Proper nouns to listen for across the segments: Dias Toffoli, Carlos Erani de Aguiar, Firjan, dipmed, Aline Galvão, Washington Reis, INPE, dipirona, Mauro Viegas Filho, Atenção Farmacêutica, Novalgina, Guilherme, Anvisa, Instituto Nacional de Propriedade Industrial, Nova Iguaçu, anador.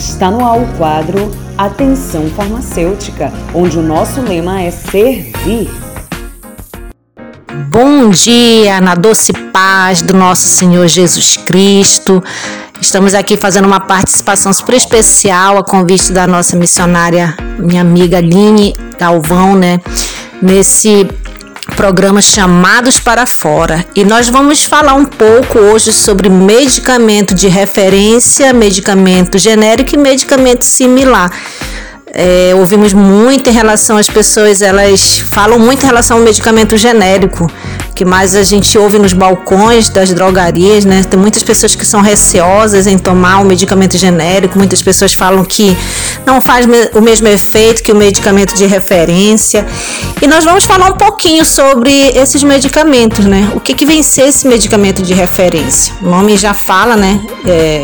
Está no ar o quadro Atenção Farmacêutica, onde o nosso lema é servir. Bom dia, na doce paz do nosso Senhor Jesus Cristo. Estamos aqui fazendo uma participação super especial a convite da nossa missionária, minha amiga Aline Galvão, nesse programa Chamados para Fora. E nós vamos falar um pouco hoje sobre medicamento de referência, medicamento genérico e medicamento similar. Ouvimos muito em relação às pessoas, elas falam muito em relação ao medicamento genérico, que mais a gente ouve nos balcões das drogarias, Tem muitas pessoas que são receosas em tomar o medicamento genérico, muitas pessoas falam que não faz o mesmo efeito que o medicamento de referência. E nós vamos falar um pouquinho sobre esses medicamentos, O que vem ser esse medicamento de referência? O nome já fala,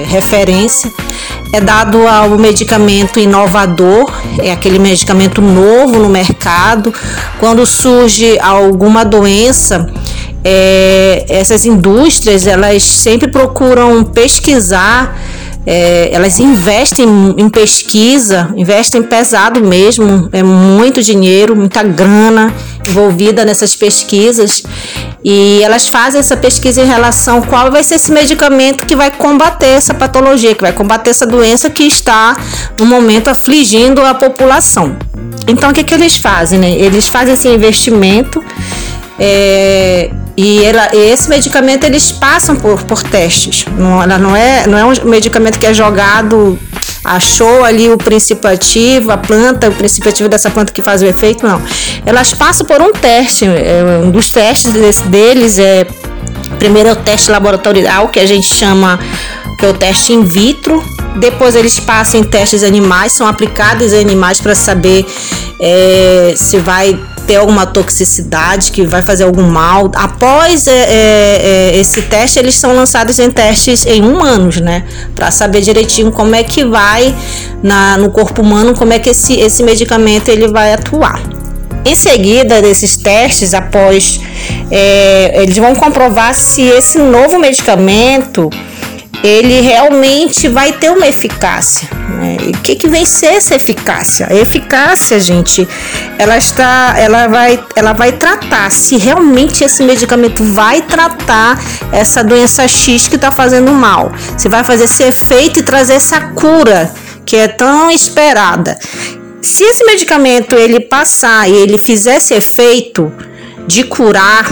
referência. É dado ao medicamento inovador, é aquele medicamento novo no mercado. Quando surge alguma doença, essas indústrias, elas sempre procuram pesquisar, elas investem em pesquisa, investem pesado mesmo, é muito dinheiro, muita grana envolvida nessas pesquisas, e elas fazem essa pesquisa em relação a qual vai ser esse medicamento que vai combater essa patologia, que vai combater essa doença que está no momento afligindo a população. Então o que eles fazem? Eles fazem esse investimento, esse medicamento eles passam por testes. Não é um medicamento que é jogado, achou ali o princípio ativo, a planta, o princípio ativo dessa planta que faz o efeito, não. Elas passam por um teste, um dos testes deles primeiro é o teste laboratorial, que a gente chama que é o teste in vitro. Depois eles passam em testes animais, são aplicados em animais para saber se vai ter alguma toxicidade, que vai fazer algum mal. Após esse teste, eles são lançados em testes em humanos, para saber direitinho como é que vai no corpo humano, como é que esse medicamento ele vai atuar. Em seguida desses testes, após eles vão comprovar se esse novo medicamento ele realmente vai ter uma eficácia. E o que vem ser essa eficácia? A eficácia, gente, ela vai tratar se realmente esse medicamento vai tratar essa doença X que está fazendo mal, se vai fazer esse efeito e trazer essa cura que é tão esperada. Se esse medicamento ele passar e ele fizer esse efeito de curar,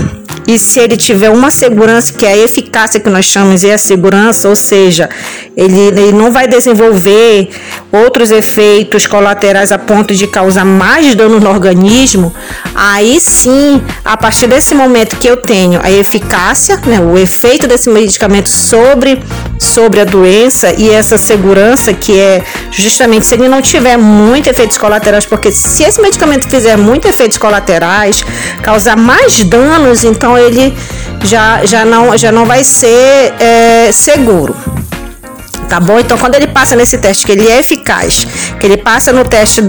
e se ele tiver uma segurança, que é a eficácia que nós chamamos, é a segurança, ou seja, ele não vai desenvolver outros efeitos colaterais a ponto de causar mais dano no organismo, aí sim, a partir desse momento que eu tenho a eficácia, o efeito desse medicamento sobre a doença e essa segurança, que é justamente se ele não tiver muitos efeitos colaterais, porque se esse medicamento fizer muitos efeitos colaterais, causar mais danos, então ele já não vai ser seguro. Tá bom? Então, quando ele passa nesse teste, que ele é eficaz, que ele passa no teste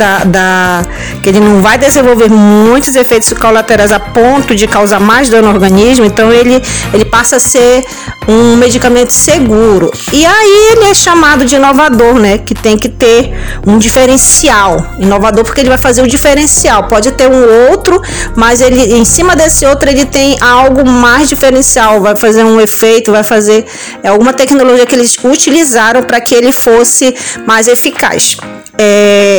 que ele não vai desenvolver muitos efeitos colaterais a ponto de causar mais dano ao organismo, então ele passa a ser um medicamento seguro. E aí ele é chamado de inovador, que tem que ter um diferencial. Inovador porque ele vai fazer o diferencial. Pode ter um outro, mas ele em cima desse outro ele tem algo mais diferencial, vai fazer um efeito, vai fazer alguma tecnologia que eles utilizaram para que ele fosse mais eficaz.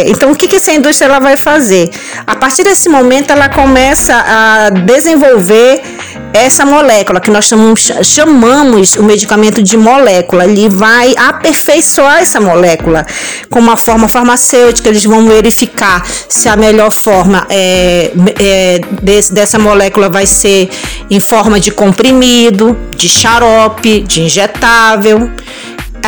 Então, o que essa indústria ela vai fazer? A partir desse momento, ela começa a desenvolver essa molécula, que nós chamamos o medicamento de molécula. Ele vai aperfeiçoar essa molécula com uma forma farmacêutica. Eles vão verificar se a melhor forma dessa molécula vai ser em forma de comprimido, de xarope, de injetável.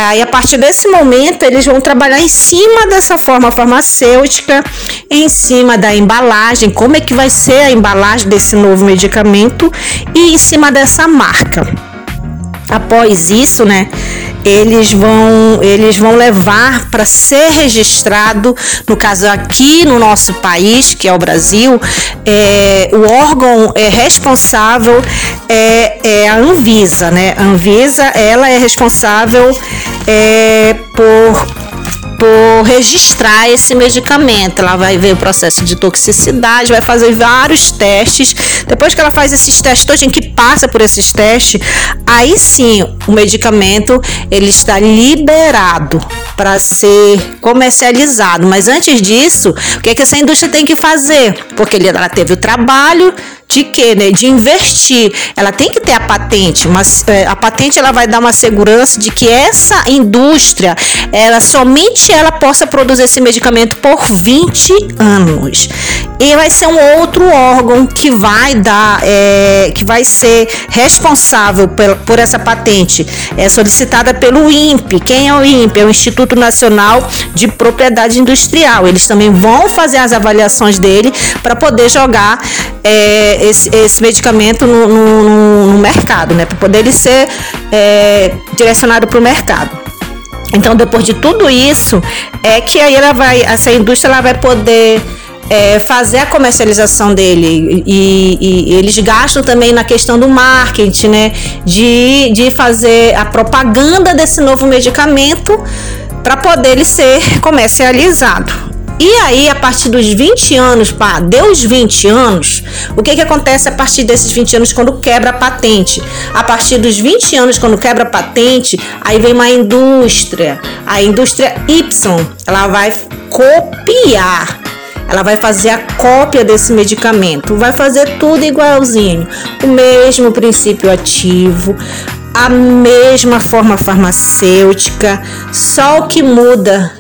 Aí, a partir desse momento, eles vão trabalhar em cima dessa forma farmacêutica, em cima da embalagem, como é que vai ser a embalagem desse novo medicamento e em cima dessa marca. Após isso, eles vão levar para ser registrado, no caso aqui no nosso país, que é o Brasil, o órgão responsável é a Anvisa. A Anvisa ela é responsável por por registrar esse medicamento. Ela vai ver o processo de toxicidade, vai fazer vários testes. Depois que ela faz esses testes, toda gente que passa por esses testes, aí sim o medicamento ele está liberado para ser comercializado. Mas antes disso, o que é que essa indústria tem que fazer? Porque ela teve o trabalho de quê, né? De investir. Ela tem que ter a patente. A patente ela vai dar uma segurança de que essa indústria, ela somente ela possa produzir esse medicamento por 20 anos. E vai ser um outro órgão que vai dar, que vai ser responsável por essa patente. É solicitada pelo INPE. Quem é o INPE? É o Instituto Nacional de Propriedade Industrial. Eles também vão fazer as avaliações dele para poder jogar esse medicamento no mercado, né? Para poder ele ser direcionado para o mercado. Então, depois de tudo isso, é que aí essa indústria ela vai poder fazer a comercialização dele, e eles gastam também na questão do marketing, né? De fazer a propaganda desse novo medicamento para poder ele ser comercializado. E aí, a partir dos 20 anos, deu os 20 anos, o que acontece a partir desses 20 anos quando quebra a patente? A partir dos 20 anos, quando quebra a patente, aí vem uma indústria, a indústria Y, ela vai copiar. Ela vai fazer a cópia desse medicamento, vai fazer tudo igualzinho, o mesmo princípio ativo, a mesma forma farmacêutica, só o que muda,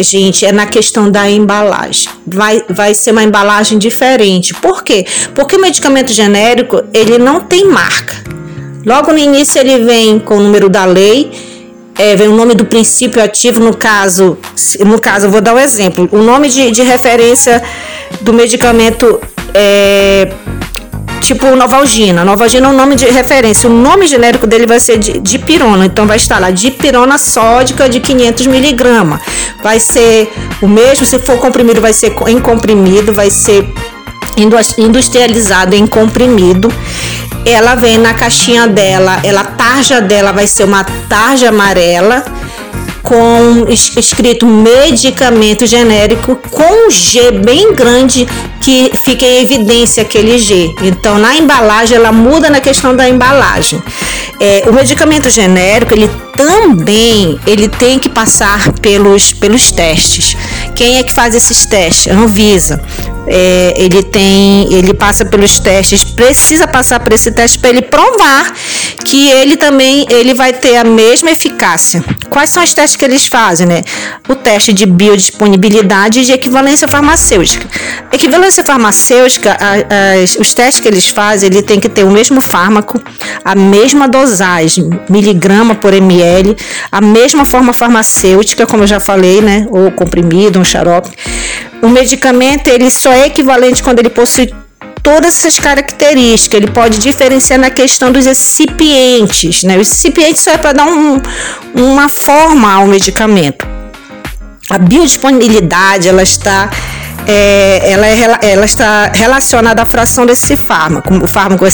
gente, é na questão da embalagem. Vai ser uma embalagem diferente. Por quê? Porque o medicamento genérico, ele não tem marca. Logo no início ele vem com o número da lei, vem o nome do princípio ativo. No caso, eu vou dar um exemplo. O nome de referência do medicamento é tipo Novalgina. Novalgina é o nome de referência. O nome genérico dele vai ser dipirona. Então vai estar lá dipirona sódica de 500 mg. Vai ser o mesmo. Se for comprimido, vai ser em comprimido. Vai ser industrializado em comprimido. Ela vem na caixinha dela, a tarja dela vai ser uma tarja amarela com escrito medicamento genérico com um G bem grande que fica em evidência aquele G. Então na embalagem ela muda na questão da embalagem. O medicamento genérico ele também tem que passar pelos testes. Quem é que faz esses testes? A Anvisa. Ele passa pelos testes, precisa passar por esse teste para ele provar que ele vai ter a mesma eficácia. Quais são os testes que eles fazem, né? O teste de biodisponibilidade e de equivalência farmacêutica. Equivalência farmacêutica, os testes que eles fazem, ele tem que ter o mesmo fármaco, a mesma dosagem, miligrama por ml, a mesma forma farmacêutica, como eu já falei, né? Ou comprimido, um xarope. O medicamento ele só é equivalente quando ele possui todas essas características. Ele pode diferenciar na questão dos recipientes, né? Os recipientes só é para dar uma forma ao medicamento. A biodisponibilidade ela está relacionada à fração desse fármaco. O fármaco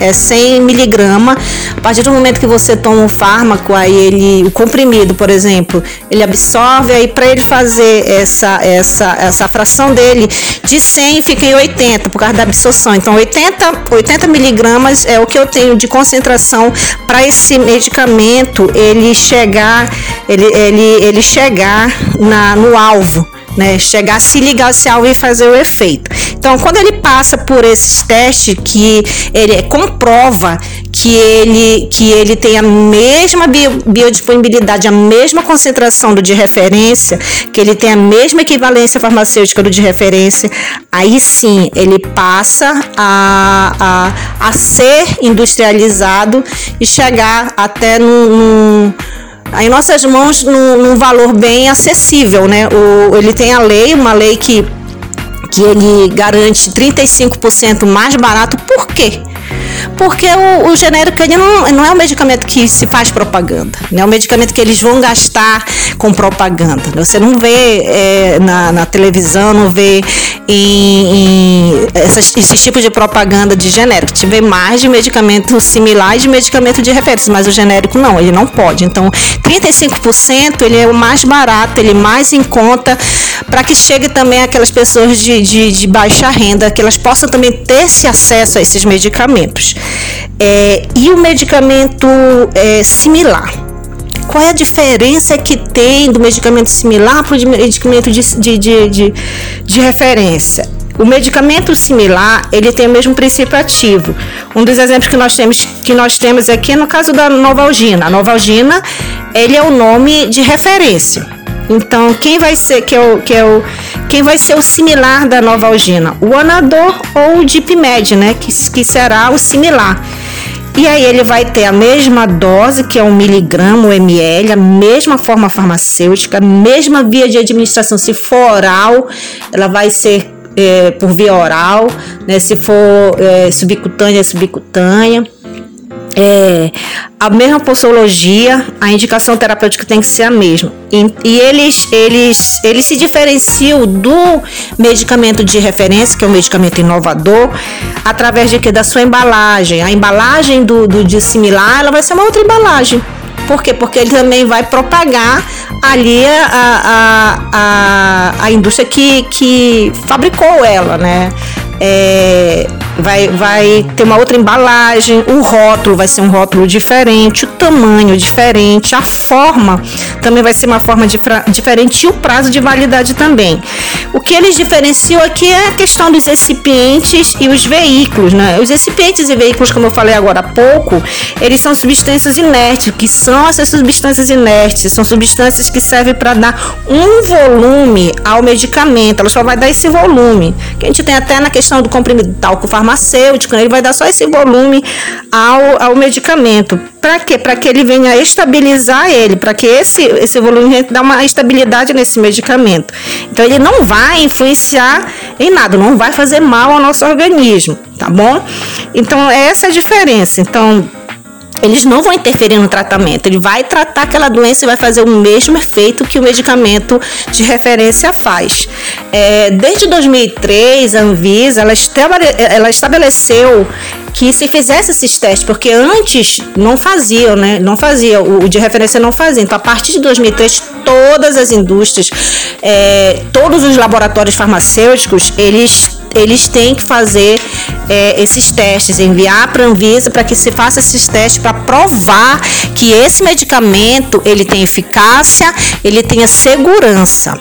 é 100 miligramas. A partir do momento que você toma um fármaco, aí o comprimido, por exemplo, ele absorve, aí para ele fazer essa fração dele de 100 fica em 80 por causa da absorção. Então 80 miligramas é o que eu tenho de concentração para esse medicamento ele chegar no alvo, né? Chegar, se ligar ao seu alvo e fazer o efeito. Então, quando ele passa por esses testes, que ele comprova que ele tem a mesma biodisponibilidade, a mesma concentração do de referência, que ele tem a mesma equivalência farmacêutica do de referência, aí sim ele passa a ser industrializado e chegar até em nossas mãos num valor bem acessível, né? Ele tem a lei, uma lei que ele garante 35% mais barato. Por quê? porque o genérico ele não é um medicamento que se faz propaganda, não é um medicamento que eles vão gastar com propaganda. Você não vê na televisão, não vê esses tipos de propaganda de genérico. Você vê mais de medicamentos similares, de medicamento de referência, mas o genérico não, ele não pode. Então, 35% ele é o mais barato, ele é mais em conta, para que chegue também aquelas pessoas de baixa renda, que elas possam também ter esse acesso a esses medicamentos. E o medicamento similar. Qual é a diferença que tem do medicamento similar para o medicamento de referência? O medicamento similar, ele tem o mesmo princípio ativo. Um dos exemplos que nós temos aqui é no caso da Novalgina. A Novalgina, ele é o nome de referência. Então, quem vai ser o similar da Novalgina? O anador ou o dipmed, né? Que será o similar. E aí ele vai ter a mesma dose, que é 1 mg/ml, a mesma forma farmacêutica, a mesma via de administração. Se for oral, ela vai ser por via oral, né? Se for subcutânea, é subcutânea. A mesma posologia, a indicação terapêutica tem que ser a mesma. E eles se diferenciam do medicamento de referência, que é um medicamento inovador, através de que? Da sua embalagem. A embalagem do similar, ela vai ser uma outra embalagem. Por quê? Porque ele também vai propagar ali a indústria que fabricou ela, né? Vai ter uma outra embalagem, o rótulo vai ser um rótulo diferente, o tamanho diferente, a forma também vai ser uma forma diferente e o prazo de validade também. O que eles diferenciam aqui é a questão dos recipientes e os veículos, né? Os recipientes e veículos, como eu falei agora há pouco, eles são substâncias inertes. O que são essas substâncias inertes? São substâncias que servem para dar um volume ao medicamento, ela só vai dar esse volume, que a gente tem até na questão do comprimido talco farmacêutico, né? Ele vai dar só esse volume ao medicamento. Para quê? Para que ele venha estabilizar ele, para que esse volume dá uma estabilidade nesse medicamento. Então, ele não vai influenciar em nada, não vai fazer mal ao nosso organismo, tá bom? Então, essa é a diferença. Então, eles não vão interferir no tratamento, ele vai tratar aquela doença e vai fazer o mesmo efeito que o medicamento de referência faz. Desde 2003, a Anvisa ela estabeleceu que se fizesse esses testes, porque antes não faziam, né? Não fazia, o de referência não fazia. Então, a partir de 2003, todas as indústrias, todos os laboratórios farmacêuticos, eles têm que fazer esses testes, enviar para a Anvisa para que se faça esses testes para provar que esse medicamento ele tem eficácia, ele tenha segurança.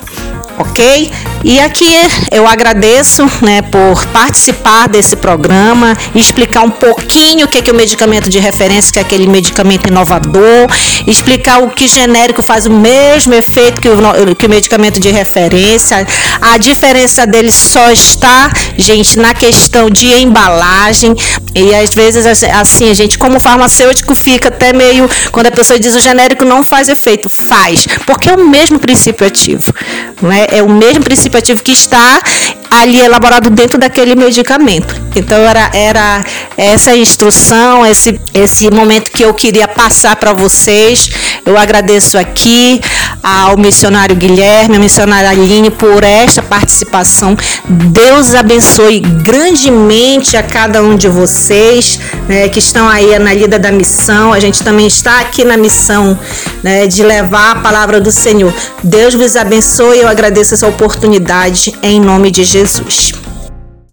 Ok? E aqui eu agradeço, né, por participar desse programa e explicar um pouquinho o que é o medicamento de referência, que é aquele medicamento inovador, explicar o que o genérico faz o mesmo efeito que o medicamento de referência. A diferença dele só está, gente, na questão de embalagem. E às vezes, assim, a gente como farmacêutico fica até meio, quando a pessoa diz o genérico não faz efeito, faz, porque é o mesmo princípio ativo, né? É o mesmo princípio ativo que está ali elaborado dentro daquele medicamento. Então era essa instrução, esse momento que eu queria passar para vocês. Eu agradeço aqui ao missionário Guilherme, à missionária Aline por esta participação. Deus abençoe grandemente a cada um de vocês, né, que estão aí na lida da missão. A gente também está aqui na missão, né, de levar a palavra do Senhor. Deus vos abençoe. Eu agradeço essa oportunidade em nome de Jesus.